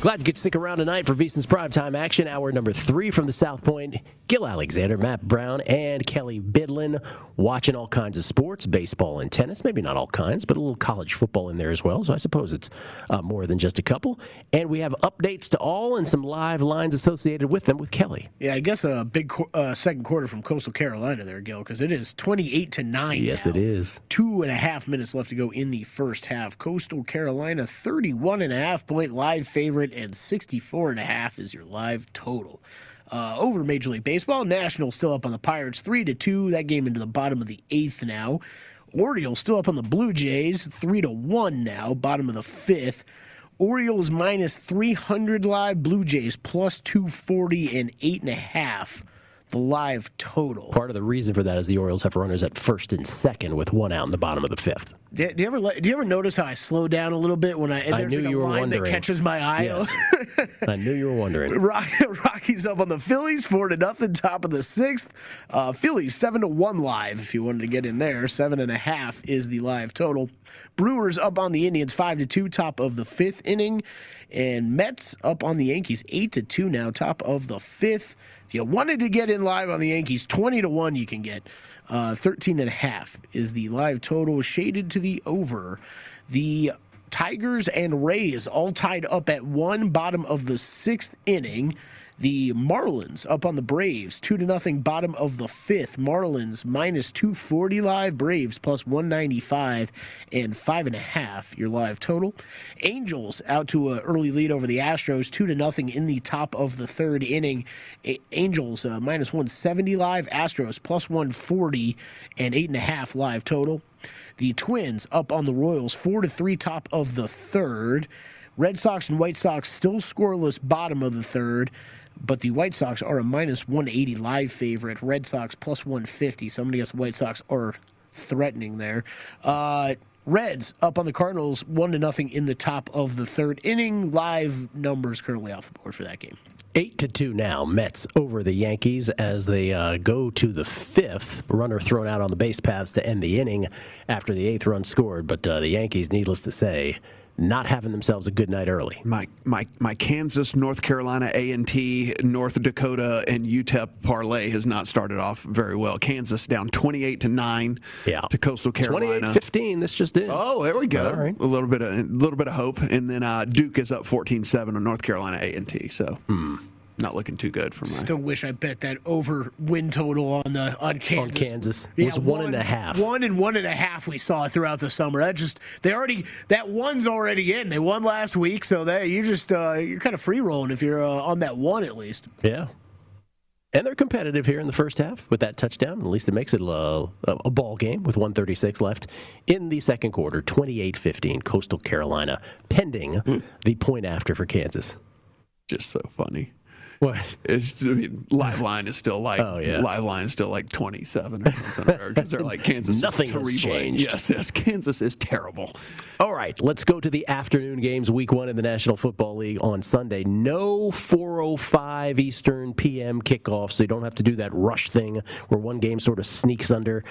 Glad you could stick around tonight for VEASAN's primetime action. Hour number 3 from the South Point. Gil Alexander, Matt Brown, and Kelly Bidlin watching all kinds of sports, baseball and tennis. Maybe not all kinds, but a little college football in there as well. So I suppose it's more than just a couple. And we have updates to all and some live lines associated with them with Kelly. Yeah, I guess a big second quarter from Coastal Carolina there, Gil, because it is 28-9. Yes, now. It is. 2.5 minutes left to go in the first half. Coastal Carolina, 31.5-point live favorite. And 64.5 is your live total. Over Major League Baseball, Nationals still up on the Pirates 3-2. That game into the bottom of the 8th now. Orioles still up on the Blue Jays 3-1 now, bottom of the 5th. Orioles minus 300 live, Blue Jays plus 240 and 8.5. The live total. Part of the reason for that is the Orioles have runners at first and second with one out in the bottom of the 5th. Do you ever notice how I slow down a little bit when I knew like you were wondering. That catches my eye. Yes. I knew you were wondering. Rockies up on the Phillies 4-0, top of the 6th. Phillies 7-1 live. If you wanted to get in there, 7.5 is the live total. Brewers up on the Indians 5-2, top of the 5th inning, and Mets up on the Yankees 8-2 now, top of the 5th. If you wanted to get in live on the Yankees, 20-1 you can get. 13.5 is the live total, shaded to the over. The Tigers and Rays all tied up at 1, bottom of the 6th inning. The Marlins up on the Braves, 2-0, bottom of the 5th. Marlins minus 240 live, Braves plus 195 and 5.5 your live total. Angels out to an early lead over the Astros, 2-0 in the top of the 3rd inning. Angels minus 170 live, Astros plus 140 and 8.5 live total. The Twins up on the Royals, 4-3 top of the 3rd. Red Sox and White Sox still scoreless bottom of the 3rd, but the White Sox are a minus 180 live favorite. Red Sox plus 150. So I'm going to guess White Sox are threatening there. Reds up on the Cardinals, 1-0 in the top of the 3rd inning. Live numbers currently off the board for that game. 8-2 now, Mets over the Yankees as they go to the 5th. Runner thrown out on the base paths to end the inning after the 8th run scored. But the Yankees, needless to say, not having themselves a good night early. My Kansas, North Carolina, A&T, North Dakota, and UTEP parlay has not started off very well. Kansas down 28-9 to Coastal Carolina. 28-15. This just did. Oh, there we go. All right. A little bit of hope, and then Duke is up 14-7 on North Carolina A&T. So. Not looking too good for me. Still wish I bet that over win total on Kansas. On Kansas. Yeah, it was 1.5. 1 and 1.5 we saw throughout the summer. That one's already in. They won last week, so you're kind of free rolling if you're on that one at least. Yeah. And they're competitive here in the first half with that touchdown. At least it makes it a ball game with 1:36 left in the second quarter. 28-15 Coastal Carolina, pending the point after for Kansas. Just so funny. What? Live line is still like 27 or something, because they're like Kansas. Nothing has changed. Yes, Kansas is terrible. All right, let's go to the afternoon games. Week 1 in the National Football League on Sunday. No 4:05 Eastern PM kickoff, so you don't have to do that rush thing where one game sort of sneaks under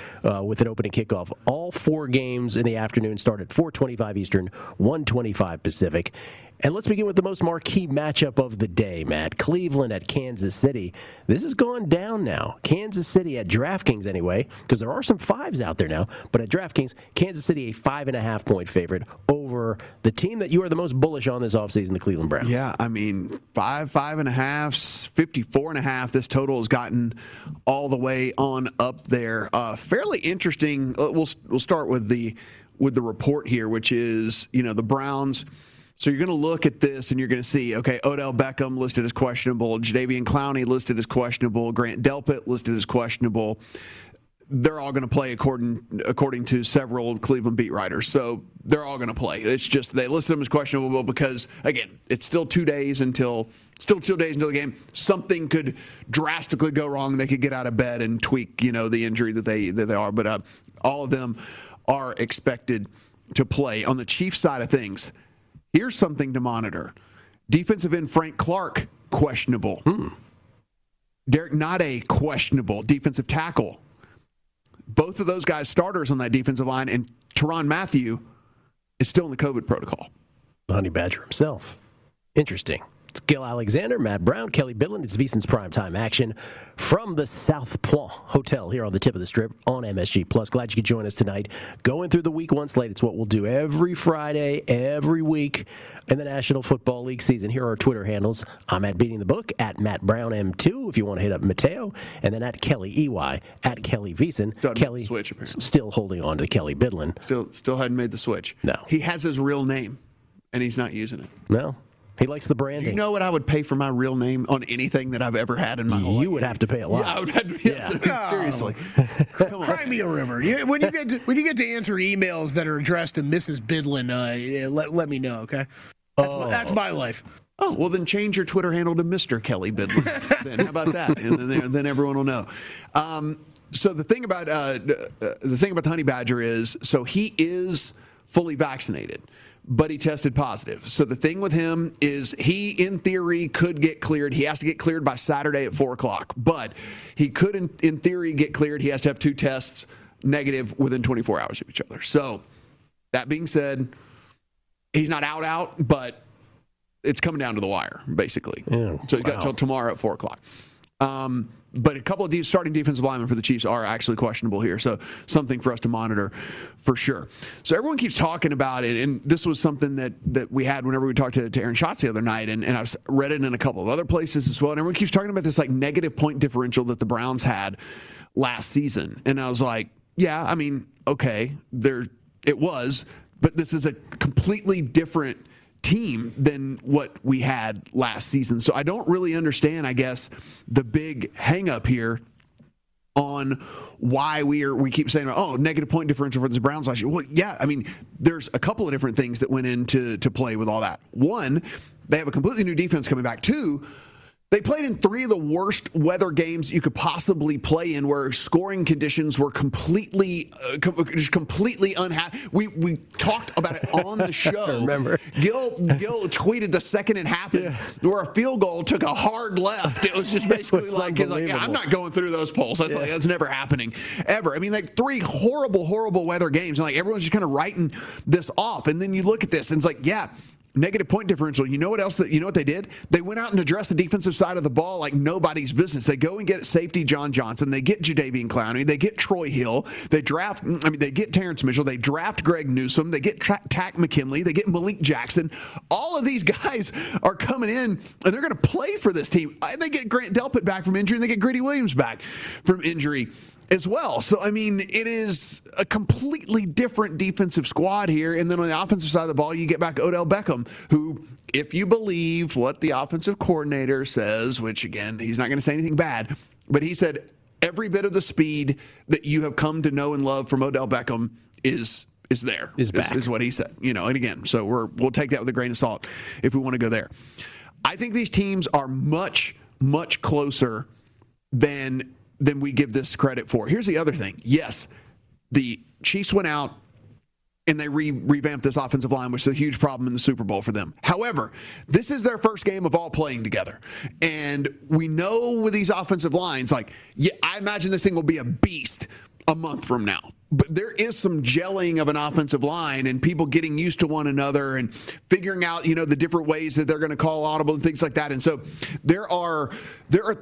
with an opening kickoff. All 4 games in the afternoon start at 4:25 Eastern, 1:25 Pacific. And let's begin with the most marquee matchup of the day, Matt. Cleveland at Kansas City. This has gone down now. Kansas City at DraftKings anyway, because there are some 5s out there now. But at DraftKings, Kansas City a 5.5-point favorite over the team that you are the most bullish on this offseason, the Cleveland Browns. Yeah, I mean, 5.5, 54.5. This total has gotten all the way on up there. Fairly interesting. We'll start with the report here, which is, the Browns So you're going to look at this and you're going to see, okay, Odell Beckham listed as questionable, Jadavion Clowney listed as questionable, Grant Delpit listed as questionable. They're all going to play according to several Cleveland beat writers. So they're all going to play. It's just they listed them as questionable because, again, it's still two days until the game. Something could drastically go wrong. They could get out of bed and tweak, the injury that they are. But all of them are expected to play. On the Chiefs side of things, here's something to monitor. Defensive end Frank Clark, questionable. Derek Nade, questionable. Defensive tackle. Both of those guys starters on that defensive line, and Tyrann Mathieu is still in the COVID protocol. Honey Badger himself. Interesting. It's Gil Alexander, Matt Brown, Kelly Bidlin. It's VEASAN's primetime action from the South Point Hotel here on the tip of the strip on MSG+. Glad you could join us tonight. Going through the week one slate. It's what we'll do every Friday, every week in the National Football League season. Here are our Twitter handles. I'm at Beating the Book, at Matt Brown M2 if you want to hit up Mateo, and then at Kelly EY, at Kelly VEASAN. Kelly switch, apparently. Still holding on to Kelly Bidlin. Still hadn't made the switch. No. He has his real name, and he's not using it. No. He likes the branding. Do you know what I would pay for my real name on anything that I've ever had in my life? You would have to pay a lot. Yeah, I would have to pay Seriously. Come on. Cry me a river. When you get to answer emails that are addressed to Mrs. Bidlin, let me know, okay? That's my life. Oh, well, then change your Twitter handle to Mr. Kelly Bidlin. Then how about that? And then everyone will know. So the thing about the Honey Badger is, so he is fully vaccinated, but he tested positive. So the thing with him is he, in theory, could get cleared. He has to get cleared by Saturday at 4 o'clock. But he could, in theory, get cleared. He has to have two tests negative within 24 hours of each other. So that being said, he's not out, but it's coming down to the wire, basically. Ew, so he's got till tomorrow at 4 o'clock. But a couple of starting defensive linemen for the Chiefs are actually questionable here. So something for us to monitor for sure. So everyone keeps talking about it. And this was something that we had whenever we talked to Aaron Schatz the other night. And I read it in a couple of other places as well. And everyone keeps talking about this negative point differential that the Browns had last season. And I was like, yeah, I mean, okay, there it was. But this is a completely different team than what we had last season. So I don't really understand, I guess, the big hang up here on why we keep saying, oh, negative point differential for this Browns last year. Well, yeah, I mean, there's a couple of different things that went into play with all that. One, they have a completely new defense coming back. Two, they played in three of the worst weather games you could possibly play in, where scoring conditions were completely unhappy. We talked about it on the show. I remember. Gil tweeted the second it happened, where a field goal took a hard left. It was just basically I'm not going through those polls. That's that's never happening ever. I mean, three horrible, horrible weather games, and everyone's just kind of writing this off. And then you look at this, and it's negative point differential. You know what else? You know what they did? They went out and addressed the defensive side of the ball like nobody's business. They go and get safety John Johnson. They get Jadavion Clowney. They get Troy Hill. They get Terrence Mitchell. They draft Greg Newsome. They get Tack McKinley. They get Malik Jackson. All of these guys are coming in, and they're going to play for this team. And they get Grant Delpit back from injury, and they get Gritty Williams back from injury as well. So, I mean, it is a completely different defensive squad here. And then on the offensive side of the ball, you get back Odell Beckham, who, if you believe what the offensive coordinator says, which, again, he's not going to say anything bad, but he said every bit of the speed that you have come to know and love from Odell Beckham is there. Is back. Is what he said. And again, so we'll take that with a grain of salt if we want to go there. I think these teams are much, much closer than we give this credit for. Here's the other thing. Yes, the Chiefs went out and they revamped this offensive line, which is a huge problem in the Super Bowl for them. However, this is their first game of all playing together. And we know with these offensive lines, I imagine this thing will be a beast a month from now. But there is some gelling of an offensive line and people getting used to one another and figuring out, the different ways that they're going to call audible and things like that. And so there are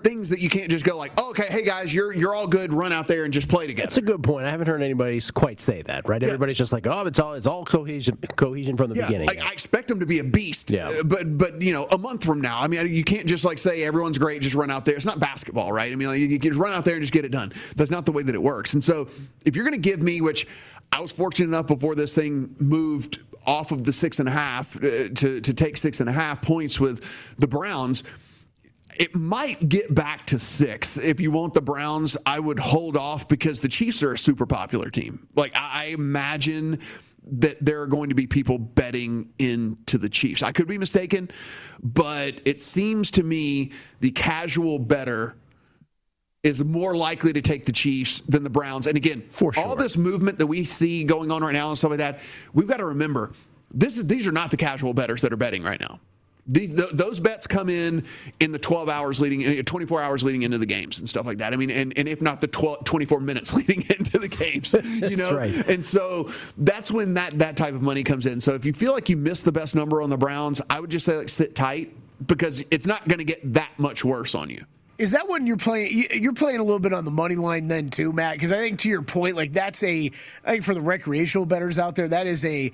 things that you can't just go okay, hey guys, you're all good. Run out there and just play together. That's a good point. I haven't heard anybody quite say that, right? Yeah. Everybody's just it's all cohesion from the beginning. I expect them to be a beast. Yeah. But a month from now, I mean, you can't just say everyone's great. Just run out there. It's not basketball, right? I mean, you can just run out there and just get it done. That's not the way that it works. And so if you're going to give me, which I was fortunate enough before this thing moved off of the 6.5 to take 6.5 points with the Browns. It might get back to 6. If you want the Browns, I would hold off because the Chiefs are a super popular team. Like, I imagine that there are going to be people betting into the Chiefs. I could be mistaken, but it seems to me the casual bettor is more likely to take the Chiefs than the Browns. And again, for sure, all this movement that we see going on right now and stuff like that, we've got to remember, these are not the casual bettors that are betting right now. Those bets come in the 24 hours leading into the games and stuff like that. I mean, and if not the 24 minutes leading into the games, you know? Right. And so that's when that type of money comes in. So if you feel like you missed the best number on the Browns, I would just say, like, sit tight, because it's not going to get that much worse on you. Is that when you're playing? You're playing a little bit on the money line then too, Matt? Because I think, to your point, like, that's a, I think for the recreational bettors out there, that is a,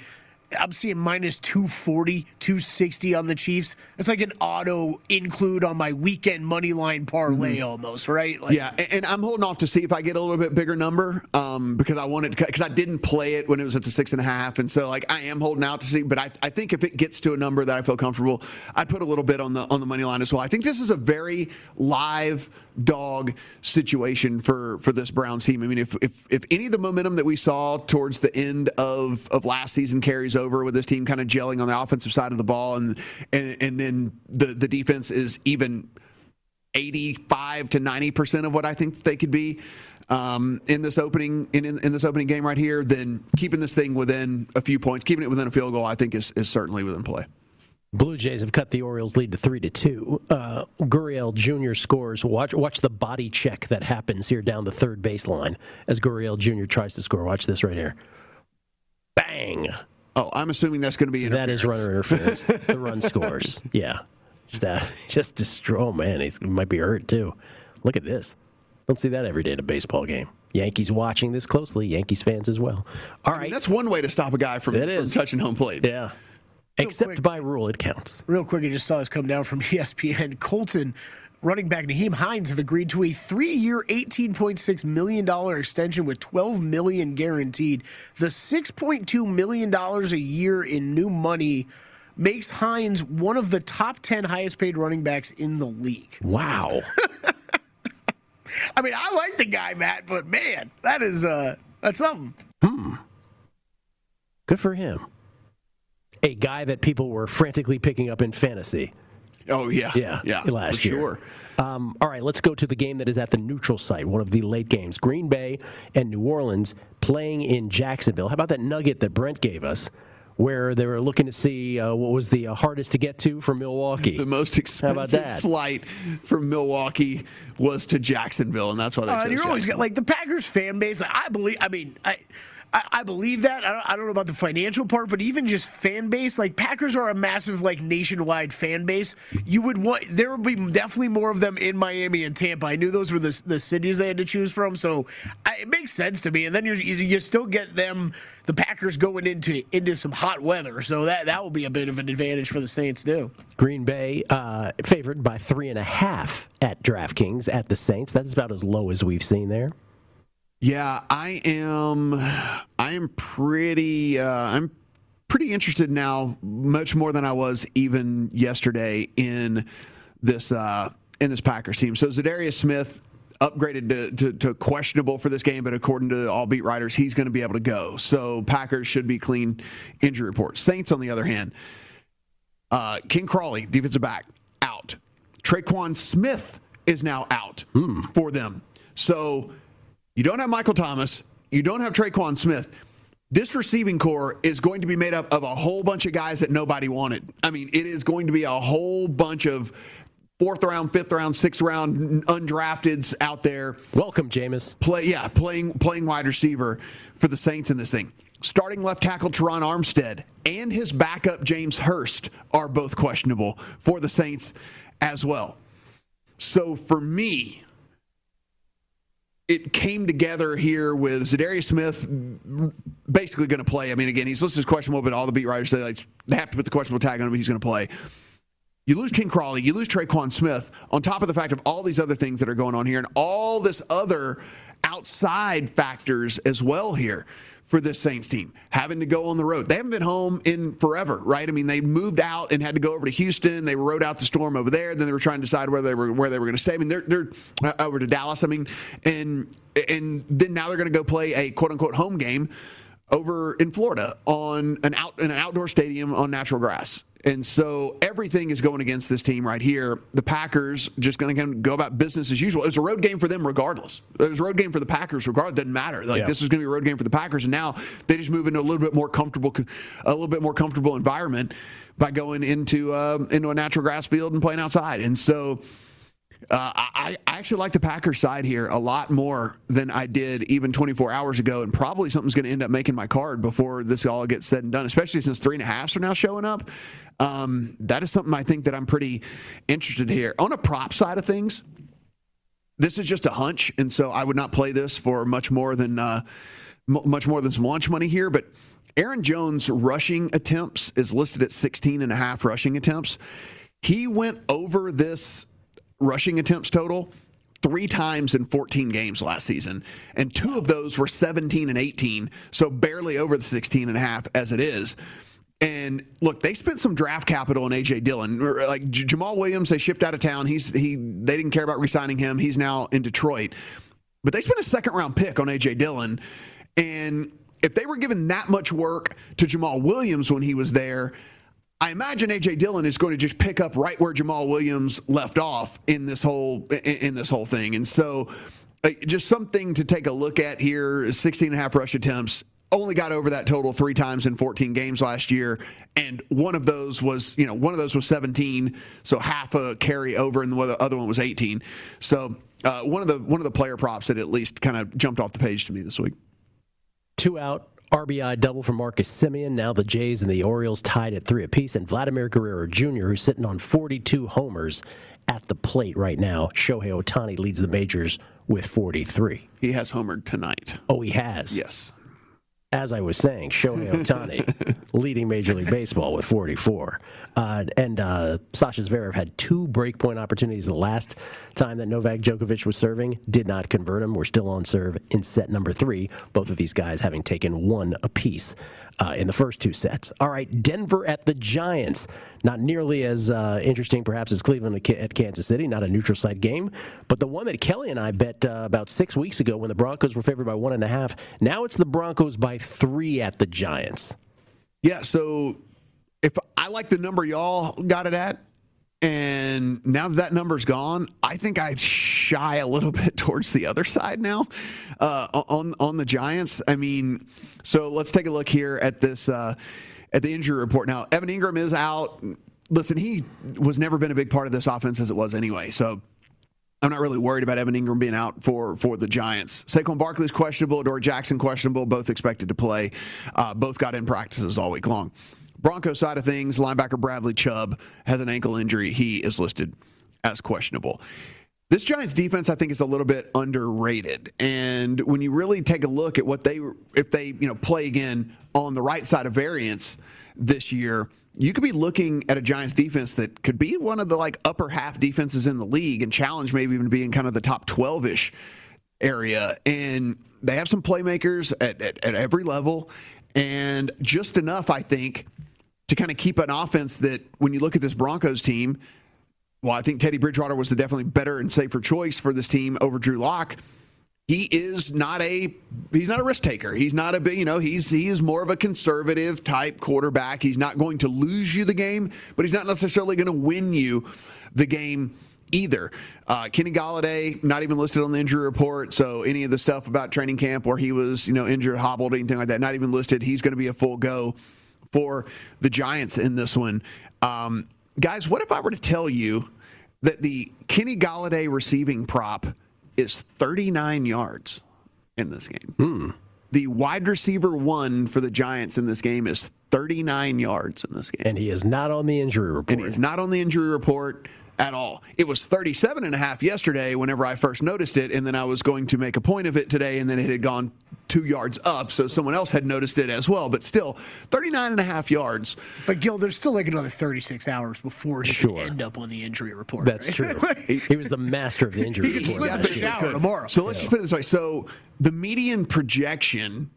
I'm seeing minus 240, 260 on the Chiefs. It's like an auto include on my weekend money line parlay almost, right? Like, yeah, and I'm holding off to see if I get a little bit bigger number because I wanted to, because I didn't play it when it was at the 6.5, and so, like, I am holding out to see. But I think if it gets to a number that I feel comfortable, I'd put a little bit on the money line as well. I think this is a very live dog situation for this Browns team. I mean, if any of the momentum that we saw towards the end of last season carries over with this team kind of gelling on the offensive side of the ball, and then the defense is even 85 to 90% of what I think they could be in this opening game right here, then keeping this thing within a few points, keeping it within a field goal, I think is certainly within play. Blue Jays have cut the Orioles' lead to 3-2. Gurriel Jr. scores. Watch the body check that happens here down the third baseline as Gurriel Jr. tries to score. Watch this right here. Bang! Oh, I'm assuming that's going to be interference. That is runner interference. The run scores. Yeah. Just destroy. Oh, man, he might be hurt, too. Look at this. Don't see that every day in a baseball game. Yankees watching this closely. Yankees fans as well. All right. I mean, that's one way to stop a guy from touching home plate. Yeah. Except by rule, it counts. Real quick, I just saw this come down from ESPN. Colton running back Naheem Hines have agreed to a 3-year, $18.6 million extension with $12 million guaranteed. The $6.2 million a year in new money makes Hines one of the top 10 highest-paid running backs in the league. Wow. I mean, I like the guy, Matt, but, man, that's something. Good for him. A guy that people were frantically picking up in fantasy. Oh, yeah. Yeah. Last year. Sure. All right, let's go to the game that is at the neutral site, one of the late games. Green Bay and New Orleans playing in Jacksonville. How about that nugget that Brent gave us, where they were looking to see what was the hardest to get to from Milwaukee? The most expensive flight from Milwaukee was to Jacksonville, and that's why they chose Jacksonville. You're always got, like, the Packers fan base. Like, I believe that. I don't know about the financial part, but even just fan base, like, Packers are a massive, like, nationwide fan base. You would want, there would be definitely more of them in Miami and Tampa. I knew those were the cities they had to choose from, so it makes sense to me. And then you still get them, the Packers, going into some hot weather, so that will be a bit of an advantage for the Saints too. Green Bay favored by 3.5 at DraftKings at the Saints. That's about as low as we've seen there. Yeah, I am pretty. I'm pretty interested now, much more than I was even yesterday in this Packers team. So Zadarius Smith upgraded to questionable for this game, but according to all beat writers, he's going to be able to go. So Packers should be clean injury report. Saints, on the other hand, King Crawley, defensive back, out. Tre'Quan Smith is now out for them. So. You don't have Michael Thomas. You don't have Tre'Quan Smith. This receiving core is going to be made up of a whole bunch of guys that nobody wanted. I mean, it is going to be a whole bunch of 4th round, 5th round, 6th round undrafteds out there. Welcome, Jameis. Playing wide receiver for the Saints in this thing. Starting left tackle Teron Armstead and his backup James Hurst are both questionable for the Saints as well. So for me, it came together here with Zadarius Smith basically going to play. I mean, again, he's listed as questionable, but all the beat writers say, like, they have to put the questionable tag on him. He's going to play. You lose King Crawley. You lose Tre'Quan Smith on top of the fact of all these other things that are going on here and all this other outside factors as well here for this Saints team, having to go on the road. They haven't been home in forever, right? I mean, they moved out and had to go over to Houston. They rode out the storm over there. Then they were trying to decide where they were going to stay. I mean, they're over to Dallas. I mean, and then now they're going to go play a quote unquote home game over in Florida on an outdoor stadium on natural grass. And so everything is going against this team right here. The Packers just going to go about business as usual. It was a road game for them regardless. It was a road game for the Packers regardless. It doesn't matter. Like, this is going to be a road game for the Packers, and now they just move into a little bit more comfortable environment by going into a natural grass field and playing outside. And so I actually like the Packers side here a lot more than I did even 24 hours ago, and probably something's going to end up making my card before this all gets said and done, especially since 3.5s are now showing up. That is something I think that I'm pretty interested here. On a prop side of things, this is just a hunch, and so I would not play this for much more than some lunch money here, but Aaron Jones' rushing attempts is listed at 16.5 rushing attempts. He went over this rushing attempts total 3 times in 14 games last season, and 2 of those were 17 and 18, so barely over the 16.5 as it is. And look, they spent some draft capital on AJ Dillon. Like Jamal Williams, they shipped out of town. They didn't care about re-signing him. He's now in Detroit. But they spent a second-round pick on AJ Dillon, and if they were given that much work to Jamal Williams when he was there, I imagine A.J. Dillon is going to just pick up right where Jamal Williams left off in this whole thing. And so just something to take a look at here. 16.5 rush attempps, only got over that total 3 times in 14 games last year. And one of those was 17. So half a carry over, and the other one was 18. So one of the player props that at least kind of jumped off the page to me this week. 2 out. RBI double for Marcus Simeon. Now the Jays and the Orioles tied at 3 apiece. And Vladimir Guerrero Jr., who's sitting on 42 homers at the plate right now. Shohei Ohtani leads the majors with 43. He has homered tonight. Oh, he has? Yes. As I was saying, Shohei Ohtani leading Major League Baseball with 44. And Sascha Zverev had 2 breakpoint opportunities the last time that Novak Djokovic was serving. Did not convert him. We're still on serve in set number 3. Both of these guys having taken 1 apiece in the first 2 sets. All right, Denver at the Giants. Not nearly as interesting perhaps as Cleveland at Kansas City. Not a neutral site game. But the one that Kelly and I bet about 6 weeks ago when the Broncos were favored by 1.5. Now it's the Broncos by 3 at the Giants. Yeah, so if I like the number y'all got it at, and now that number's gone, I think I shy a little bit towards the other side now on the Giants. I mean, so let's take a look here at this at the injury report. Now, Evan Engram is out. Listen, he was never been a big part of this offense as it was anyway, so I'm not really worried about Evan Engram being out for the Giants. Saquon Barkley's questionable, Adoree Jackson questionable, both expected to play. Both got in practices all week long. Broncos side of things, linebacker Bradley Chubb has an ankle injury. He is listed as questionable. This Giants defense, I think, is a little bit underrated. And when you really take a look at what if they play again on the right side of variance this year, you could be looking at a Giants defense that could be one of the upper half defenses in the league and challenge maybe even being kind of the top 12-ish area. And they have some playmakers at every level, and just enough, I think, to kind of keep an offense that when you look at this Broncos team, well, I think Teddy Bridgewater was the definitely better and safer choice for this team over Drew Lock. He is not a risk taker. He's not a he is more of a conservative type quarterback. He's not going to lose you the game, but he's not necessarily going to win you the game either. Kenny Golladay, not even listed on the injury report. So any of the stuff about training camp where he was, injured, hobbled, anything like that, not even listed. He's going to be a full go for the Giants in this one. Guys, what if I were to tell you that the Kenny Golladay receiving prop is 39 yards in this game? The wide receiver 1 for the Giants in this game is 39 yards in this game. And he is not on the injury report. at all. It was 37.5 yesterday whenever I first noticed it, and then I was going to make a point of it today, and then it had gone 2 yards up, so someone else had noticed it as well. But still, 39.5 yards. But, Gil, there's still like another 36 hours before he could end up on the injury report. That's right? True. He was the master of the injury report. He could slip in the shower tomorrow. So let's just put it this way. So the median projection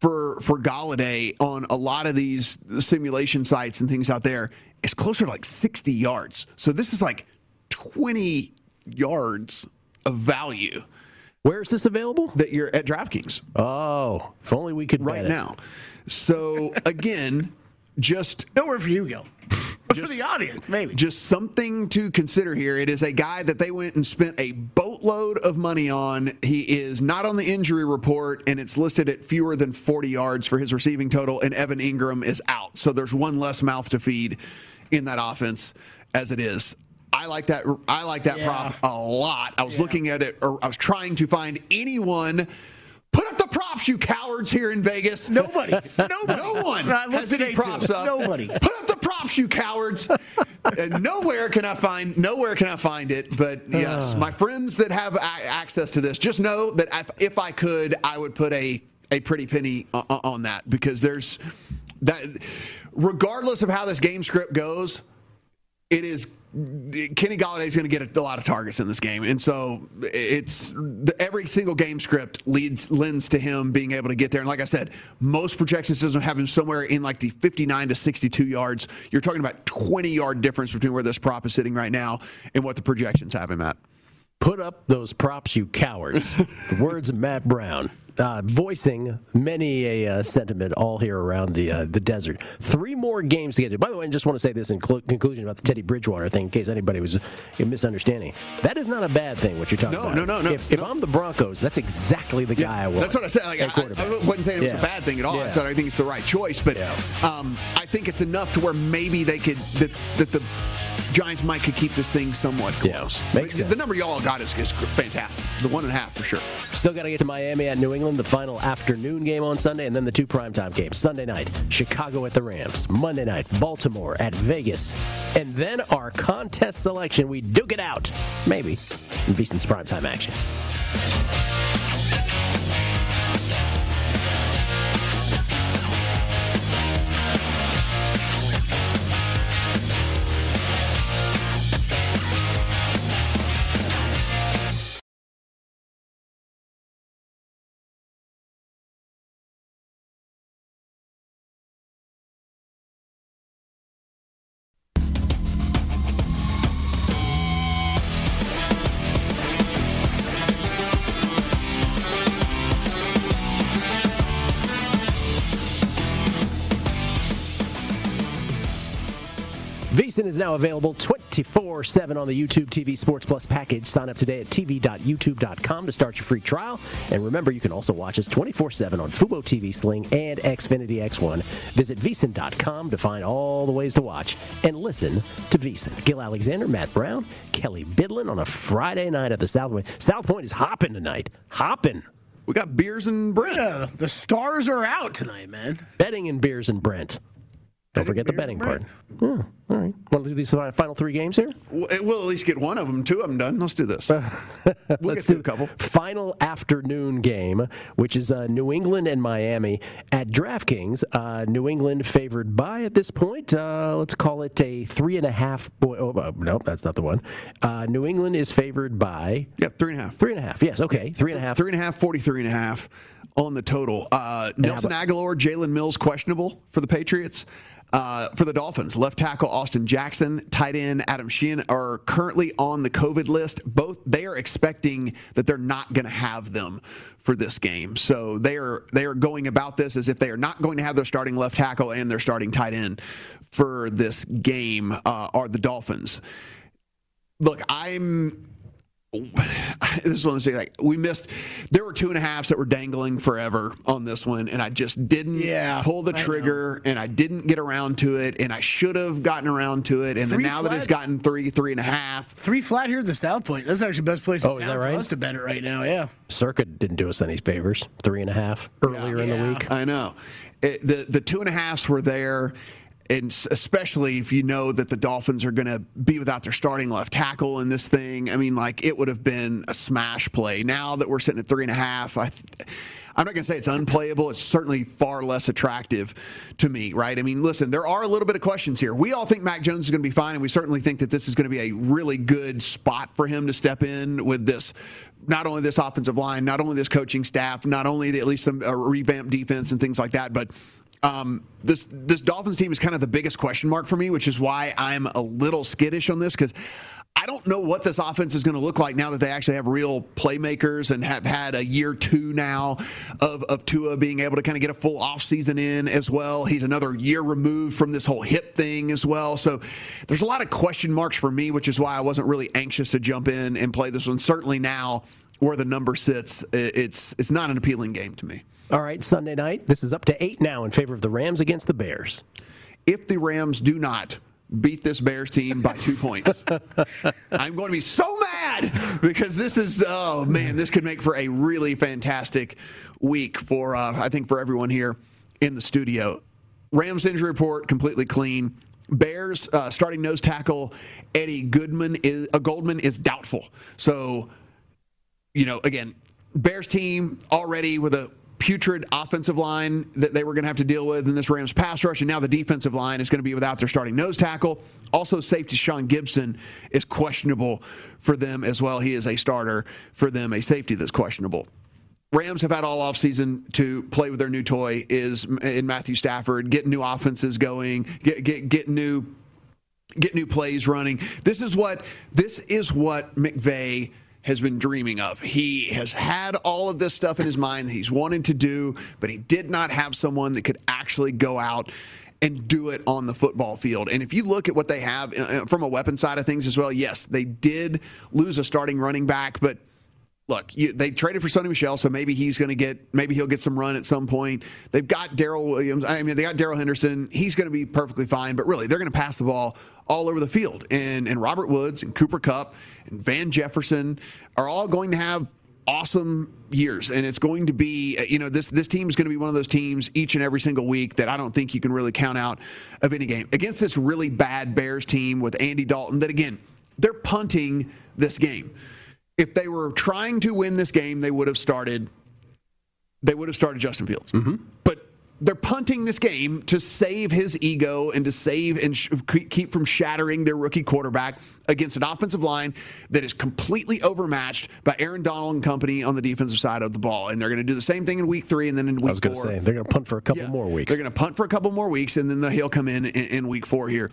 for Golladay on a lot of these simulation sites and things out there is closer to like 60 yards. So this is like 20 yards of value. Where is this available? That you're at DraftKings. Oh, if only we could right bet now. It. So again, just nowhere for you, Gil. Just, for the audience, maybe. Just something to consider here. It is a guy that they went and spent a boatload of money on. He is not on the injury report, and it's listed at fewer than 40 yards for his receiving total, and Evan Engram is out. So there's one less mouth to feed in that offense as it is. I like that prop a lot. I was looking at it, or I was trying to find anyone. Put up the props, you cowards here in Vegas. Nobody. No one has any props up. Nobody. Put up the props, you cowards. And nowhere can I find it. But yes, my friends that have access to this, just know that if I could, I would put a pretty penny on that, because there's that. Regardless of how this game script goes, it is. Kenny Golladay is going to get a lot of targets in this game, and so it's every single game script lends to him being able to get there. And like I said, most projection systems have him somewhere in like the 59 to 62 yards. You're talking about 20-yard difference between where this prop is sitting right now and what the projections have him at. Put up those props, you cowards. The words of Matt Brown. Voicing many a sentiment all here around the desert. 3 more games to get to. By the way, I just want to say this in conclusion about the Teddy Bridgewater thing, in case anybody was misunderstanding. That is not a bad thing, what you're talking about. No. If I'm the Broncos, that's exactly the guy I want. That's what I said. Like, I wasn't saying it was a bad thing at all. I said I think it's the right choice, but I think it's enough to where maybe they could that the Giants might could keep this thing somewhat close. Yeah, makes sense. The number y'all got is fantastic. The 1.5 for sure. Still got to get to Miami at New England, the final afternoon game on Sunday, and then the 2 primetime games. Sunday night, Chicago at the Rams. Monday night, Baltimore at Vegas. And then our contest selection. We duke it out, maybe, in VEASAN's primetime action. VEASAN is now available 24/7 on the YouTube TV Sports Plus package. Sign up today at tv.youtube.com to start your free trial. And remember, you can also watch us 24/7 on Fubo TV, Sling, and Xfinity X1. Visit VEASAN.com to find all the ways to watch and listen to VEASAN. Gil Alexander, Matt Brown, Kelly Bidlin on a Friday night at the South Point. South Point is hopping tonight. Hopping. We got beers and Brent. Yeah, the stars are out tonight, man. Betting and beers and Brent. Don't forget the betting part. Yeah, all right. Want to do these final 3 games here? We'll at least get one of them. 2 of them done. Let's do this. Let's do a couple. Final afternoon game, which is New England and Miami at DraftKings. New England favored by, at this point, let's call it a 3.5. No, that's not the one. New England is favored by. Yeah, 3.5. 3.5. Yes. Okay. 3.5. 3.5. 43.5 on the total. Nelson Aguilar, Jalen Mills questionable for the Patriots. For the Dolphins, left tackle Austin Jackson, tight end Adam Sheehan are currently on the COVID list. Both they are expecting that they're not going to have them for this game, so they are going about this as if they are not going to have their starting left tackle and their starting tight end for this game. Are the Dolphins? Look, this one is like we missed. There were 2.5s that were dangling forever on this one, and I just didn't pull the trigger, and I didn't get around to it, and I should have gotten around to it. And then now that it's gotten 3.5, 3 flat here at the South Point. That's actually the best place in town for us to bet it right now. Yeah, Circuit didn't do us any favors. 3.5 earlier in the week. I know the 2.5s were there. And especially if you know that the Dolphins are going to be without their starting left tackle in this thing. I mean, like, it would have been a smash play. Now that we're sitting at 3.5, I'm not going to say it's unplayable. It's certainly far less attractive to me, right? I mean, listen, there are a little bit of questions here. We all think Mac Jones is going to be fine, and we certainly think that this is going to be a really good spot for him to step in with this, not only this offensive line, not only this coaching staff, not only at least some revamped defense and things like that, but this Dolphins team is kind of the biggest question mark for me, which is why I'm a little skittish on this, because I don't know what this offense is going to look like now that they actually have real playmakers and have had a year two now of Tua being able to kind of get a full offseason in as well. He's another year removed from this whole hip thing as well. So there's a lot of question marks for me, which is why I wasn't really anxious to jump in and play this one. Certainly now where the number sits, it's not an appealing game to me. All right, Sunday night. This is up to 8 now in favor of the Rams against the Bears. If the Rams do not beat this Bears team by 2 points, I'm going to be so mad, because this is, oh man, this could make for a really fantastic week for, I think, for everyone here in the studio. Rams injury report completely clean. Bears starting nose tackle Eddie Goldman is doubtful. So, you know, again, Bears team already with a putrid offensive line that they were going to have to deal with in this Rams pass rush, and now the defensive line is going to be without their starting nose tackle. Also, safety Sean Gibson is questionable for them as well. He is a starter for them, a safety that's questionable. Rams have had all offseason to play with their new toy is in Matthew Stafford, get new offenses going, get new plays running. This is what McVay has been dreaming of. He has had all of this stuff in his mind that he's wanted to do, but he did not have someone that could actually go out and do it on the football field. And if you look at what they have from a weapon side of things as well, yes, they did lose a starting running back, but look, they traded for Sonny Michel, so maybe he'll get some run at some point. They've got Darrell Williams. I mean, they got Darrell Henderson. He's going to be perfectly fine, but really, they're going to pass the ball all over the field. And Robert Woods and Cooper Kupp and Van Jefferson are all going to have awesome years, and it's going to be, you know, this team is going to be one of those teams each and every single week that I don't think you can really count out of any game against this really bad Bears team with Andy Dalton. That, again, they're punting this game. If they were trying to win this game, they would have started Justin Fields. Mm-hmm. But they're punting this game to save his ego and to save and keep from shattering their rookie quarterback against an offensive line that is completely overmatched by Aaron Donald and company on the defensive side of the ball. And they're going to do the same thing in week 3 and then in week 4. I was going to say, they're going to punt for a couple more weeks. They're going to punt for a couple more weeks, and then he'll come in week 4 here.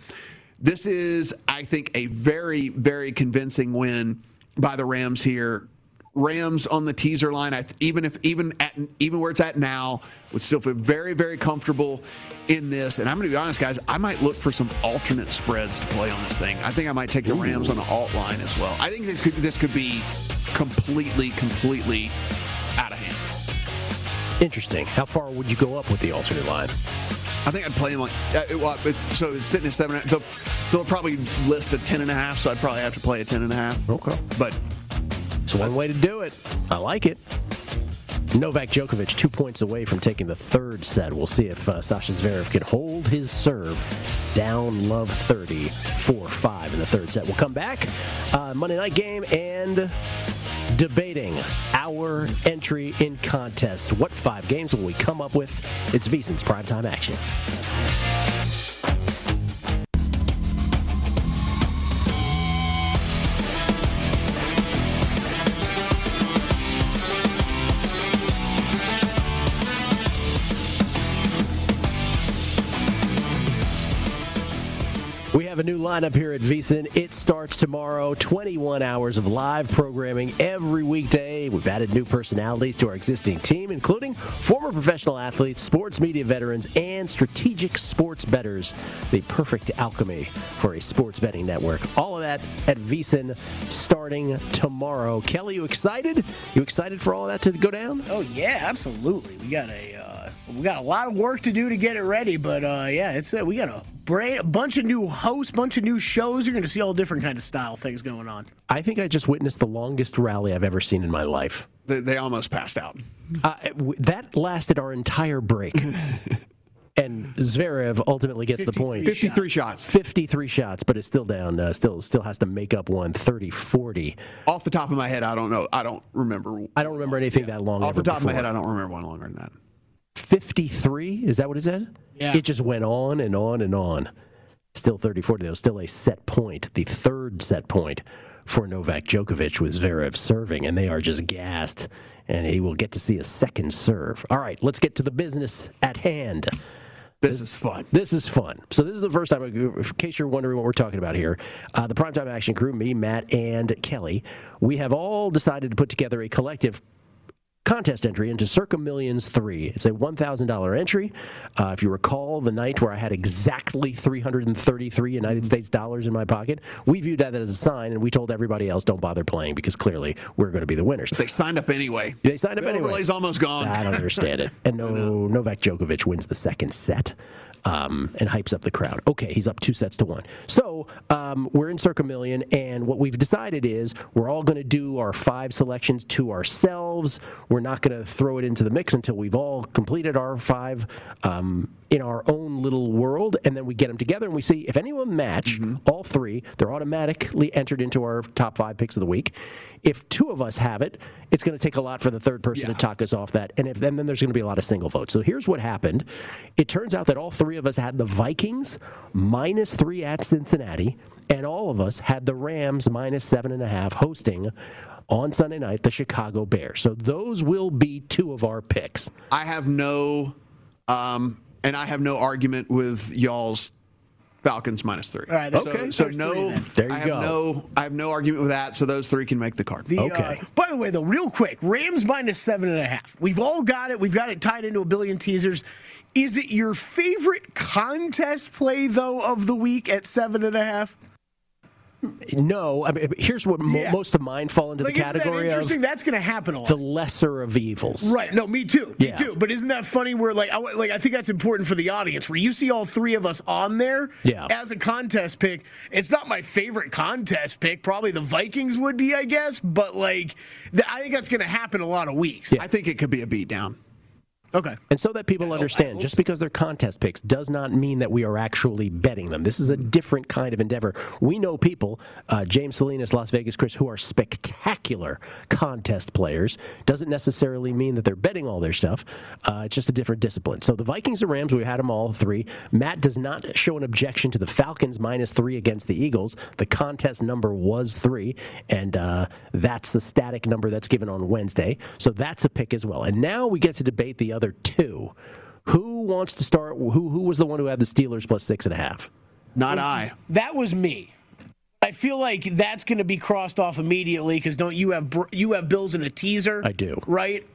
This is, I think, a very, very convincing win by the Rams here. Rams on the teaser line, even where it's at now, would still feel very, very comfortable in this. And I'm going to be honest, guys, I might look for some alternate spreads to play on this thing. I think I might take the Rams on an alt line as well. I think this could be completely out of hand. Interesting. How far would you go up with the alternate line? I think I'd play him so it's sitting at 7. So they'll probably list a 10.5. So I'd probably have to play a 10.5. Okay, but it's one way to do it. I like it. Novak Djokovic 2 points away from taking the third set. We'll see if Sascha Zverev can hold his serve down love 30, 4-5 in the third set. We'll come back. Monday night game and debating our entry in contest. What 5 games will we come up with? It's VEASAN's Primetime Action. We have a new lineup here at VEASAN. It starts tomorrow, 21 hours of live programming every weekday. We've added new personalities to our existing team, including former professional athletes, sports media veterans, and strategic sports bettors. The perfect alchemy for a sports betting network. All of that at VEASAN starting tomorrow. Kelly, you excited? You excited for all that to go down? Oh, yeah, absolutely. We got a lot of work to do to get it ready, but we got a bunch of new hosts, bunch of new shows. You're going to see all different kind of style things going on. I think I just witnessed the longest rally I've ever seen in my life. They almost passed out. That lasted our entire break. And Zverev ultimately gets the point. 53 shots, but it's still down. Still has to make up one, 30-40. Off the top of my head, I don't know. I don't remember anything that long. Off the top of my head, I don't remember one longer than that. 53? Is that what it said? Yeah. It just went on and on and on. Still 30-40. There was still a set point, the third set point for Novak Djokovic with Zverev serving, and they are just gassed, and he will get to see a second serve. All right, let's get to the business at hand. This is fun. So this is the first time, in case you're wondering what we're talking about here, the Primetime Action Crew, me, Matt, and Kelly, we have all decided to put together a collective contest entry into Circa Millions 3. It's a $1,000 entry. If you recall the night where I had exactly 333 United States dollars in my pocket, we viewed that as a sign, and we told everybody else don't bother playing because clearly we're going to be the winners. They signed up anyway. The overlay's almost gone. I don't understand it. And Novak Djokovic wins the second set. And hypes up the crowd. Okay, he's up 2-1. So we're in Circa Million, and what we've decided is we're all going to do our five selections to ourselves. We're not going to throw it into the mix until we've all completed our five in our own little world, and then we get them together, and we see if anyone match all three, they're automatically entered into our top five picks of the week. If two of us have it, it's going to take a lot for the third person to talk us off that, and then there's going to be a lot of single votes. So here's what happened. It turns out that all three of us had the Vikings -3 at Cincinnati, and all of us had the Rams -7.5 hosting on Sunday night the Chicago Bears. So those will be two of our picks. I have no, and I have no argument with y'all's Falcons -3. All right, okay. I have no argument with that. So those three can make the card. By the way, though, real quick, Rams -7.5. We've all got it. We've got it tied into a billion teasers. Is it your favorite contest play, though, of the week at 7.5? No. I mean, here's what most of mine fall into the category that interesting? Of. That's going to happen a lot. The lesser of evils. Right. No, me too. Yeah. Me too. But isn't that funny where, I think that's important for the audience, where you see all three of us on there as a contest pick. It's not my favorite contest pick. Probably the Vikings would be, I guess. But, I think that's going to happen a lot of weeks. Yeah. I think it could be a beatdown. Okay. And so that people understand, just because they're contest picks does not mean that we are actually betting them. This is a different kind of endeavor. We know people, James Salinas, Las Vegas, Chris, who are spectacular contest players. Doesn't necessarily mean that they're betting all their stuff. It's just a different discipline. So the Vikings and Rams, we had them all three. Matt does not show an objection to the Falcons -3 against the Eagles. The contest number was 3, and that's the static number that's given on Wednesday. So that's a pick as well. And now we get to debate the other two. Who wants to start? Who was the one who had the Steelers +6.5? That was me. I feel like that's going to be crossed off immediately because don't you have Bills in a teaser? I do. Right?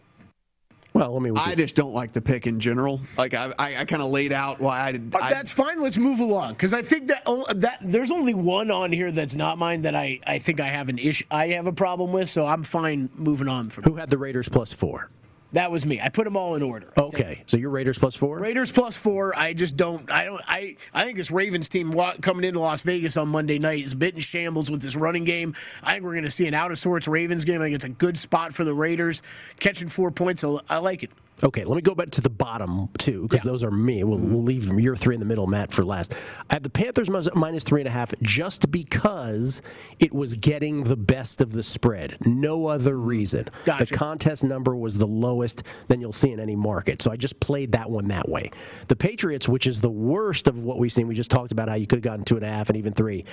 Well, I just don't like the pick in general. I kind of laid out why I did. That's fine. Let's move along because I think that there's only one on here that's not mine that I think I have an issue. I have a problem with, so I'm fine moving on from. Who had the Raiders +4? That was me. I put them all in order. Okay. So you're Raiders +4? Raiders +4. I just don't. I think this Ravens team coming into Las Vegas on Monday night is a bit in shambles with this running game. I think we're going to see an out of sorts Ravens game. I think it's a good spot for the Raiders. Catching 4 points, I like it. Okay, let me go back to the bottom two because those are me. We'll leave your three in the middle, Matt, for last. I have the Panthers -3.5 just because it was getting the best of the spread. No other reason. Gotcha. The contest number was the lowest than you'll see in any market, so I just played that one that way. The Patriots, which is the worst of what we've seen, we just talked about how you could have gotten 2.5 and even 3.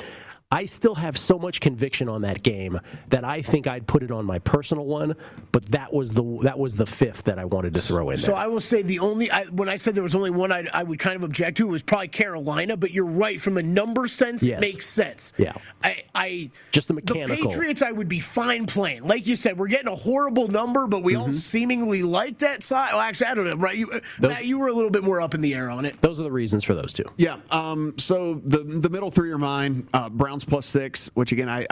I still have so much conviction on that game that I think I'd put it on my personal one, but that was the fifth that I wanted to throw in there. So I will say when I said there was only one I would kind of object to, it was probably Carolina, but you're right. From a number sense, it makes sense. Yeah. Just the mechanical. The Patriots, I would be fine playing. Like you said, we're getting a horrible number, but we all seemingly like that side. Well, actually, I don't know. Right? Matt, you were a little bit more up in the air on it. Those are the reasons for those two. Yeah. So the middle three are mine. Brown +6, which again I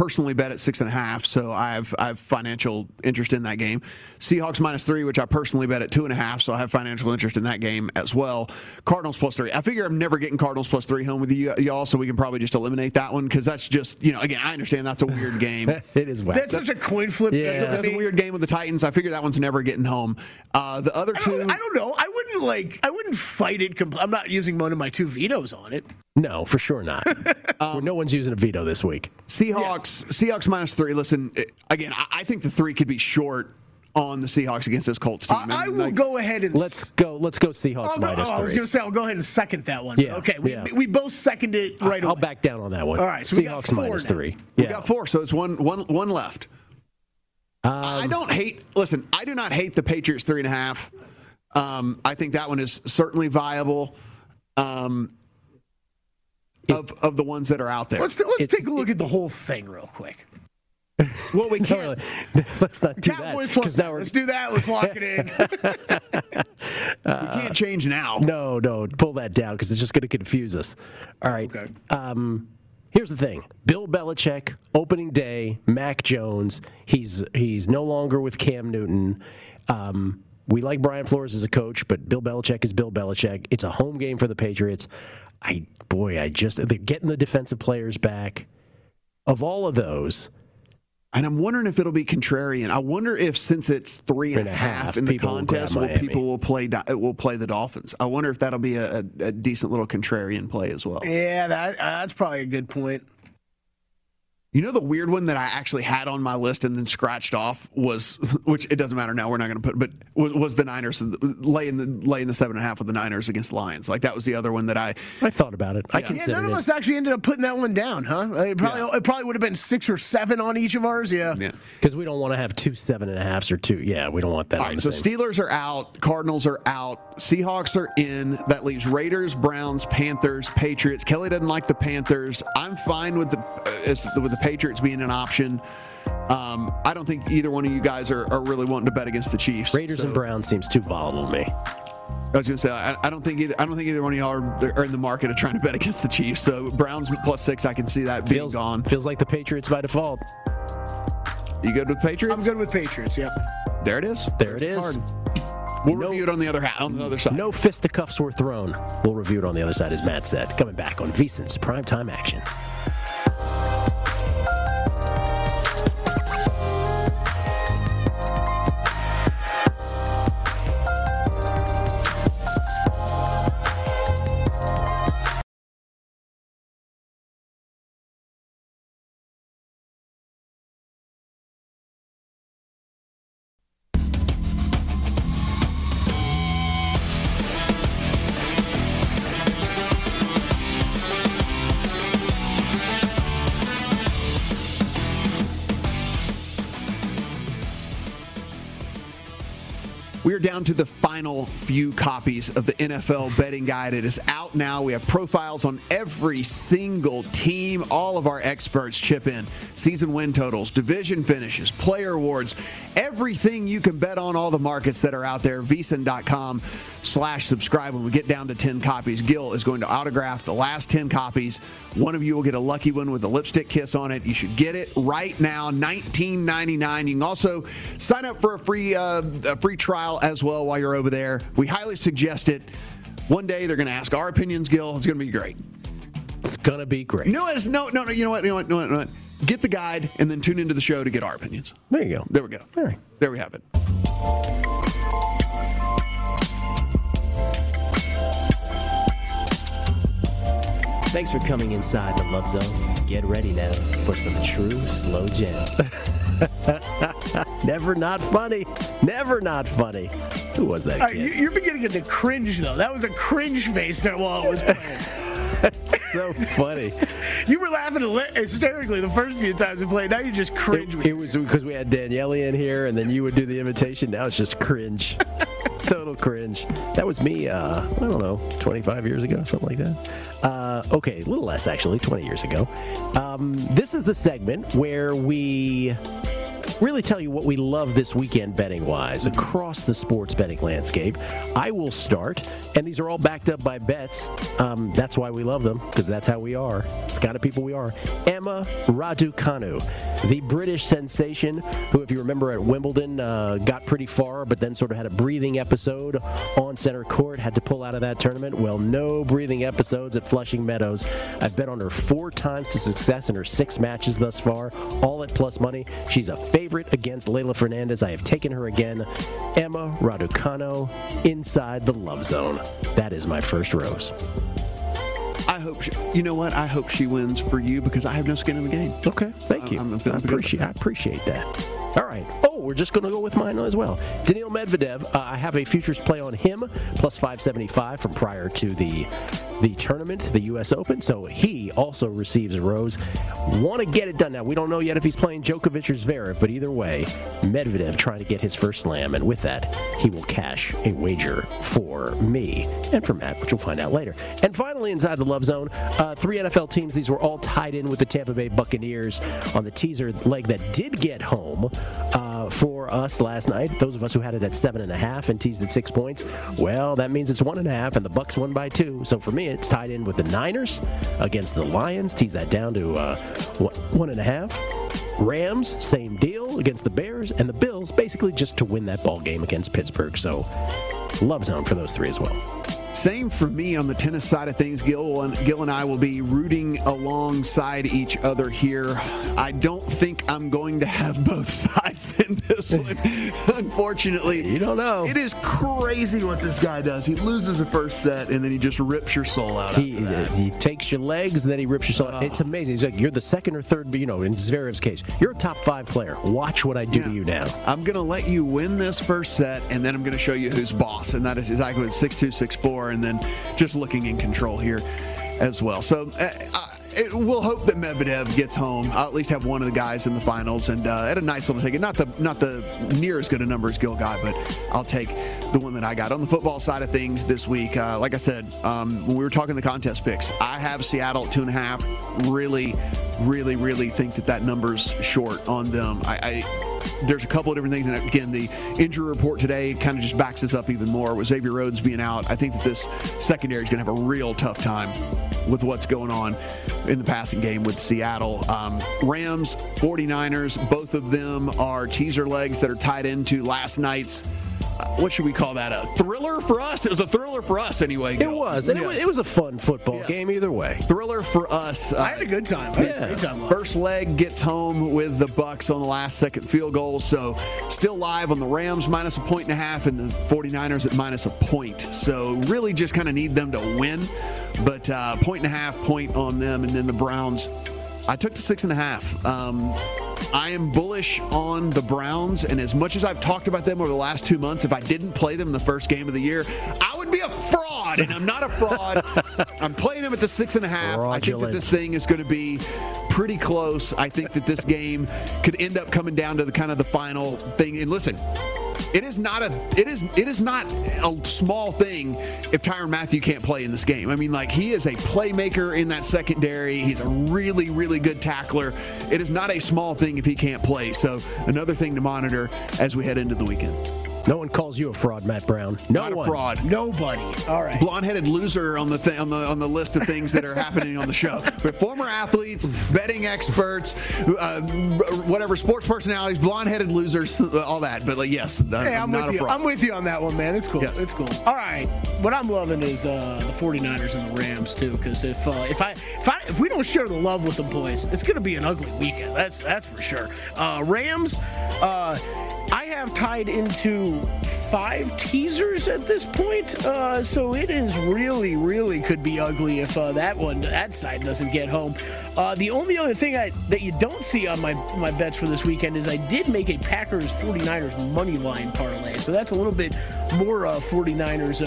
personally bet at 6.5, so I have financial interest in that game. Seahawks -3, which I personally bet at 2.5, so I have financial interest in that game as well. Cardinals +3. I figure I'm never getting Cardinals +3 home with you, y'all, so we can probably just eliminate that one because that's just, you know, again, I understand that's a weird game. It is whack. That's such a coin flip. Yeah. That's a weird game with the Titans. I figure that one's never getting home. The other two, I don't know. I wouldn't fight it. I'm not using one of my two vetoes on it. No, for sure not. No one's using a veto this week. Seahawks -3. Listen, again, I think the 3 could be short on the Seahawks against this Colts team. I will go ahead and let's go Seahawks -3. I was going to say I'll go ahead and second that one. Yeah, okay, we both second it right away. I'll back down on that one. All right, so Seahawks -3. Yeah. We got 4, so it's one left. I don't hate. Listen, I do not hate the Patriots 3.5. I think that one is certainly viable. Of the ones that are out there. Let's take a look at the whole thing real quick. Well, we can't. No, let's not do that. Let's do that. Let's lock it in. We can't change now. No. Pull that down because it's just going to confuse us. All right. Okay. Here's the thing. Bill Belichick, opening day, Mac Jones. He's no longer with Cam Newton. We like Brian Flores as a coach, but Bill Belichick is Bill Belichick. It's a home game for the Patriots. They're getting the defensive players back. Of all of those, and I'm wondering if it'll be contrarian. I wonder if since it's 3.5 in the contest, people will play the Dolphins. I wonder if that'll be a decent little contrarian play as well. Yeah, that's probably a good point. You know, the weird one that I actually had on my list and then scratched off was, which it doesn't matter now, we're not going to put, but was the Niners laying the 7.5 with the Niners against Lions. Like, that was the other one that I thought about it. Yeah. None of us actually ended up putting that one down, huh? It probably would have been 6 or 7 on each of ours. Yeah. Because we don't want to have 2 7.5s or 2. Yeah, we don't want that. All right. So Steelers are out, Cardinals are out, Seahawks are in. That leaves Raiders, Browns, Panthers, Patriots. Kelly doesn't like the Panthers. I'm fine with the Patriots being an option. I don't think either one of you guys are really wanting to bet against the Chiefs. Raiders and Browns seems too volatile to me. I was gonna say I don't think either one of y'all are in the market of trying to bet against the Chiefs. So Browns +6, I can see that being gone. Feels like the Patriots by default. You good with Patriots? I'm good with Patriots. Yep. There it is. We'll review it on the other side. No fisticuffs were thrown. We'll review it on the other side, as Matt said. Coming back on VEASAN's Primetime Action. We're down to the final few copies of the NFL betting guide. It is out now. We have profiles on every single team. All of our experts chip in. Season win totals, division finishes, player awards, everything you can bet on, all the markets that are out there. VEASAN.com/subscribe. When we get down to 10 copies, Gil is going to autograph the last 10 copies. One of you will get a lucky one with a lipstick kiss on it. You should get it right now, $19.99. You can also sign up for a free trial as well while you're over there. We highly suggest it. One day they're going to ask our opinions, Gil. It's going to be great. It's going to be great. No. You know what? Get the guide and then tune into the show to get our opinions. There you go. There we go. All right. There we have it. Thanks for coming inside the Love Zone. Get ready now for some true slow gems. Never not funny. Never not funny. Who was that kid? You're beginning to cringe, though. That was a cringe face while it was playing. That's so funny. You were laughing hysterically the first few times we played. Now you just cringe. It was because we had Daniele in here, and then you would do the imitation. Now it's just cringe. Total cringe. That was me, I don't know, 25 years ago, something like that. Okay, a little less, actually, 20 years ago. This is the segment where we really tell you what we love this weekend betting-wise across the sports betting landscape. I will start, and these are all backed up by bets. That's why we love them, because that's how we are. It's the kind of people we are. Emma Raducanu, the British sensation who, if you remember at Wimbledon, got pretty far, but then sort of had a breathing episode on center court, had to pull out of that tournament. Well, no breathing episodes at Flushing Meadows. I've bet on her 4 times to success in her 6 matches thus far, all at plus money. She's a favorite against Leylah Fernandez. I have taken her again. Emma Raducanu, inside the love zone. That is my first rose. I hope she, you know what? I hope she wins for you because I have no skin in the game. Okay, thank you. I appreciate that. All right. Oh, we're just going to go with mine as well. Daniil Medvedev, I have a futures play on him, plus 575 from prior to the tournament, the U.S. Open, so he also receives a rose. Want to get it done now. We don't know yet if he's playing Djokovic or Zverev, but either way, Medvedev trying to get his first slam, and with that, he will cash a wager for me and for Matt, which we'll find out later. And finally, inside the love zone, 3 NFL teams. These were all tied in with the Tampa Bay Buccaneers on the teaser leg that did get home for us last night. Those of us who had it at 7.5 and teased at 6 points, well, that means it's 1.5, and the Bucs won by 2. So for me, it's tied in with the Niners against the Lions. Tease that down to 1.5. Rams, same deal against the Bears, and the Bills basically just to win that ball game against Pittsburgh. So love zone for those 3 as well. Same for me on the tennis side of things. Gil and I will be rooting alongside each other here. I don't think I'm going to have both sides in this one, unfortunately. You don't know. It is crazy what this guy does. He loses the first set, and then he just rips your soul out. He takes your legs, and then he rips your soul out. It's amazing. He's like, you're the second or third, in Zverev's case, you're a top 5 player. Watch what I do to you now. I'm going to let you win this first set, and then I'm going to show you who's boss, and that is exactly 6-2, 6-4. And then just looking in control here as well. So we'll hope that Medvedev gets home. I'll at least have one of the guys in the finals and at a nice little ticket. Not the near as good a number as Gil got, but I'll take the one that I got. On the football side of things this week, like I said, when we were talking the contest picks, I have Seattle at 2.5. Really think that number's short on them. There's a couple of different things, and again, the injury report today kind of just backs this up even more. With Xavier Rhodes being out, I think that this secondary is going to have a real tough time with what's going on in the passing game with Seattle. Rams, 49ers, both of them are teaser legs that are tied into last night's, what should we call that, a thriller for us? It was a thriller for us anyway. It was, and it was a fun football game either way. Thriller for us. I had a good time. I had a great time. First leg gets home with the Bucs on the last second field goal, so still live on the Rams minus 1.5 and the 49ers at minus 1 point. So really just kind of need them to win, but 1.5 point on them, and then the Browns. I took the 6.5. I am bullish on the Browns, and as much as I've talked about them over the last 2 months, if I didn't play them in the first game of the year, I would be a fraud, and I'm not a fraud. I'm playing them at the 6.5. Fraudulent. I think that this thing is going to be pretty close. I think that this game could end up coming down to the kind of the final thing. And listen, It is not a small thing if Tyrann Mathieu can't play in this game. I mean, like, he is a playmaker in that secondary. He's a really good tackler. It is not a small thing if he can't play. So another thing to monitor as we head into the weekend. No one calls you a fraud, Matt Brown. Not a fraud. Nobody. All right. Blonde-headed loser on the list of things that are happening on the show. But former athletes, betting experts, whatever, sports personalities, blonde-headed losers, all that. But like, yes, I'm not with you. I'm with you on that one, man. It's cool. Yes. It's cool. All right. What I'm loving is the 49ers and the Rams too, because if we don't share the love with the boys, it's going to be an ugly weekend. That's for sure. Rams. I have tied into 5 teasers at this point, so it is really could be ugly if that side doesn't get home. The only other thing that you don't see on my bets for this weekend is I did make a Packers 49ers money line parlay, so that's a little bit more 49ers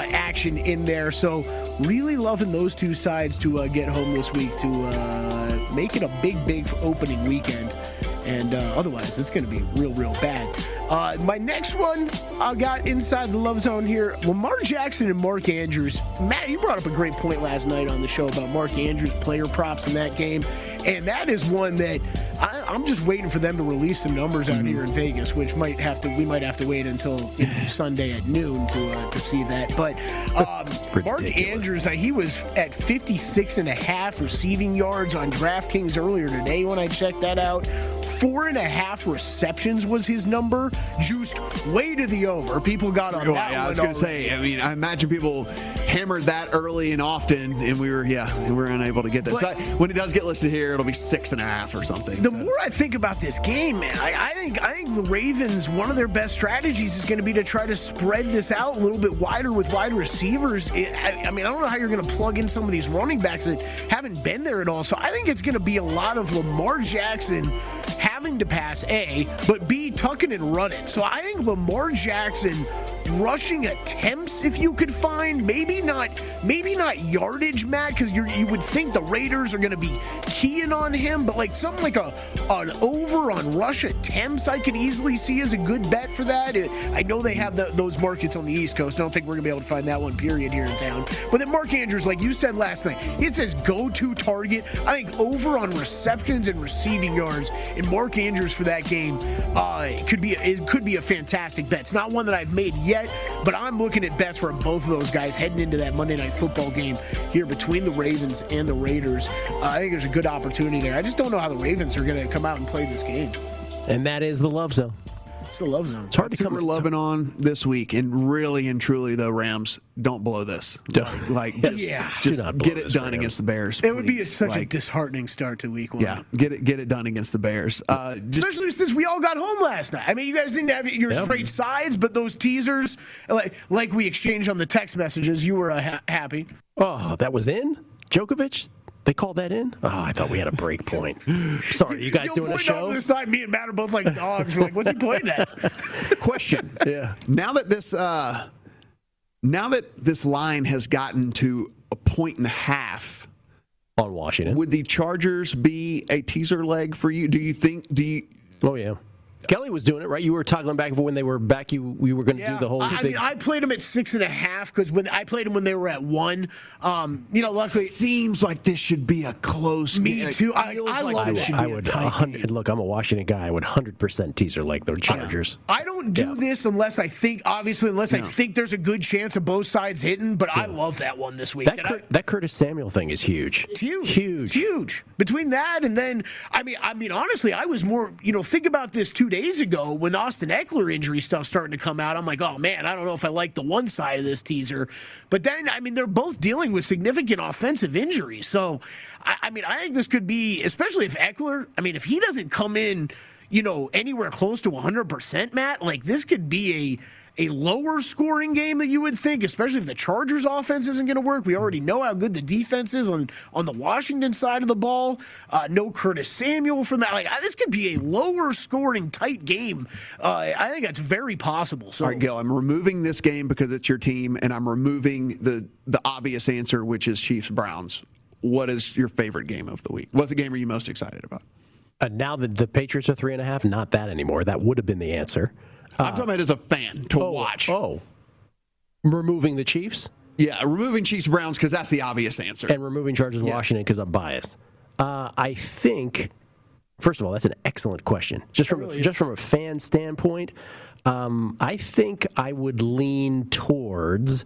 action in there. So really loving those 2 sides to get home this week to make it a big opening weekend. And otherwise, it's going to be real bad. My next one, I got inside the love zone here. Lamar Jackson and Mark Andrews. Matt, you brought up a great point last night on the show about Mark Andrews' player props in that game. And that is one that I'm just waiting for them to release some numbers out here in Vegas, which might have to wait until Sunday at noon to see that. But Mark Andrews, he was at 56.5 receiving yards on DraftKings earlier today when I checked that out. 4.5 receptions was his number, juiced way to the over. People got on that. Yeah, I was going to say, I mean, I imagine people hammered that early and often, and we were unable to get that. So when it does get listed here, it'll be 6.5 or something. The more I think about this game, man, I think the Ravens, one of their best strategies is going to be to try to spread this out a little bit wider with wide receivers. I mean, I don't know how you're going to plug in some of these running backs that haven't been there at all. So I think it's going to be a lot of Lamar Jackson having to pass, A, but B, tucking and running. So I think Lamar Jackson rushing attempts, if you could find, maybe not yardage, Matt, because you would think the Raiders are going to be keying on him, but like something like an over on rush attempts, I could easily see as a good bet for that. I know they have those markets on the East Coast. I don't think we're going to be able to find that one period here in town. But then Mark Andrews, like you said last night, it says go-to target. I think over on receptions and receiving yards, and Mark Andrews for that game could be a fantastic bet. It's not one that I've made yet, but I'm looking at bets for both of those guys heading into that Monday Night Football game here between the Ravens and the Raiders. I think there's a good opportunity there. I just don't know how the Ravens are going to come out and play this game. And that is the Love Zone. It's the Love Zone. It's hard to come loving on this week, and really and truly, though, Rams, don't blow this. Don't. Just get it done against the Bears. It would be such a disheartening start to week one. Yeah, get it done against the Bears. Especially since we all got home last night. I mean, you guys didn't have your straight sides, but those teasers, like we exchanged on the text messages, you were happy. Oh, that was in? Djokovic? They called that in? Oh, I thought we had a break point. Sorry, you guys doing the show? You'll point this time, me and Matt are both like dogs. We're like, what's he pointing at? Question. Yeah. Now that this line has gotten to 1.5 on Washington, would the Chargers be a teaser leg for you? Do you think? Oh, yeah. Kelly was doing it, right? You were toggling back when they were back. We were going to do the whole thing. I mean, I played them at 6.5 because when I played them when they were at 1. Luckily, seems like this should be a close. Me too. I would. Look, I'm a Washington guy. I would 100% teaser like the Chargers. I don't do this unless I think. Obviously, I think there's a good chance of both sides hitting. But I love that one this week. That Curtis Samuel thing is huge. It's huge. Huge. Huge. Between that and then, I mean, honestly, I was more. Think about this 2 days ago when Austin Eckler injury stuff starting to come out. I'm like, oh man, I don't know if I like the one side of this teaser. But then, I mean, they're both dealing with significant offensive injuries. So, I mean, I think this could be, especially if Eckler, I mean, if he doesn't come in, anywhere close to 100%, Matt, like this could be a lower scoring game than you would think, especially if the Chargers offense isn't going to work. We already know how good the defense is on the Washington side of the ball. No Curtis Samuel from that. Like, this could be a lower scoring tight game. I think that's very possible. So. All right, Gil, I'm removing this game because it's your team, and I'm removing the obvious answer, which is Chiefs-Browns. What is your favorite game of the week? What's the game are you most excited about? Now that the Patriots are 3.5, not that anymore. That would have been the answer. I'm talking about as a fan to watch. Oh, removing the Chiefs? Yeah, removing Chiefs-Browns because that's the obvious answer. And removing Chargers-Washington because I'm biased. I think, first of all, that's an excellent question. Just from a fan standpoint, I think I would lean towards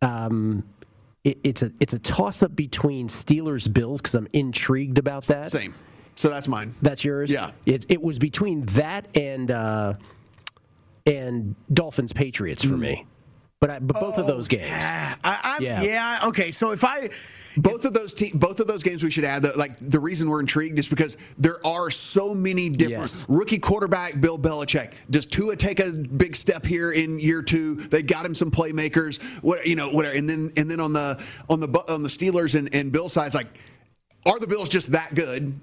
it's a toss-up between Steelers-Bills because I'm intrigued about that. Same. So that's mine. That's yours? Yeah. It was between that and Dolphins Patriots for me. But both of those games. Okay. So if I both of those games we should add though, like the reason we're intrigued is because there are so many different rookie quarterback Bill Belichick. Does Tua take a big step here in year 2? They got him some playmakers. Whatever. And then on the Steelers and Bill sides, like are the Bills just that good?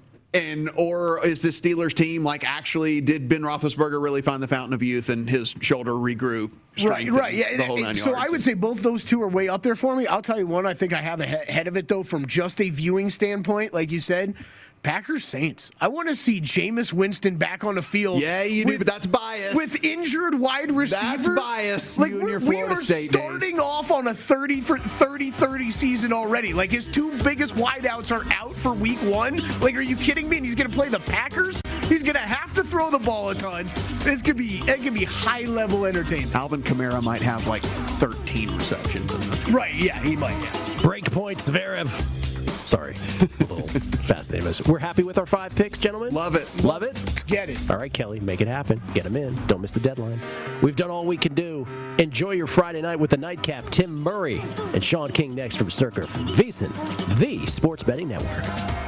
Or is this Steelers team actually did Ben Roethlisberger really find the fountain of youth and his shoulder regrew? Right. Yeah. So I would say both those two are way up there for me. I'll tell you one I think I have ahead of it though from just a viewing standpoint, like you said. Packers Saints. I want to see Jameis Winston back on the field. Yeah, you do, but that's bias. With injured wide receivers. That's bias. Like, we are starting off on a 30-30 season already. Like, his two biggest wideouts are out for week one. Like, are you kidding me? And he's going to play the Packers? He's going to have to throw the ball a ton. It could be high-level entertainment. Alvin Kamara might have, like, 13 receptions in this game. Right, yeah, he might. Yeah. Break point, Zverev. Sorry. A little fascinating. We're happy with our 5 picks, gentlemen. Love it. Love it. Let's get it. All right, Kelly, make it happen. Get them in. Don't miss the deadline. We've done all we can do. Enjoy your Friday night with the nightcap. Tim Murray and Sean King next from Circa from VEASAN, the Sports Betting Network.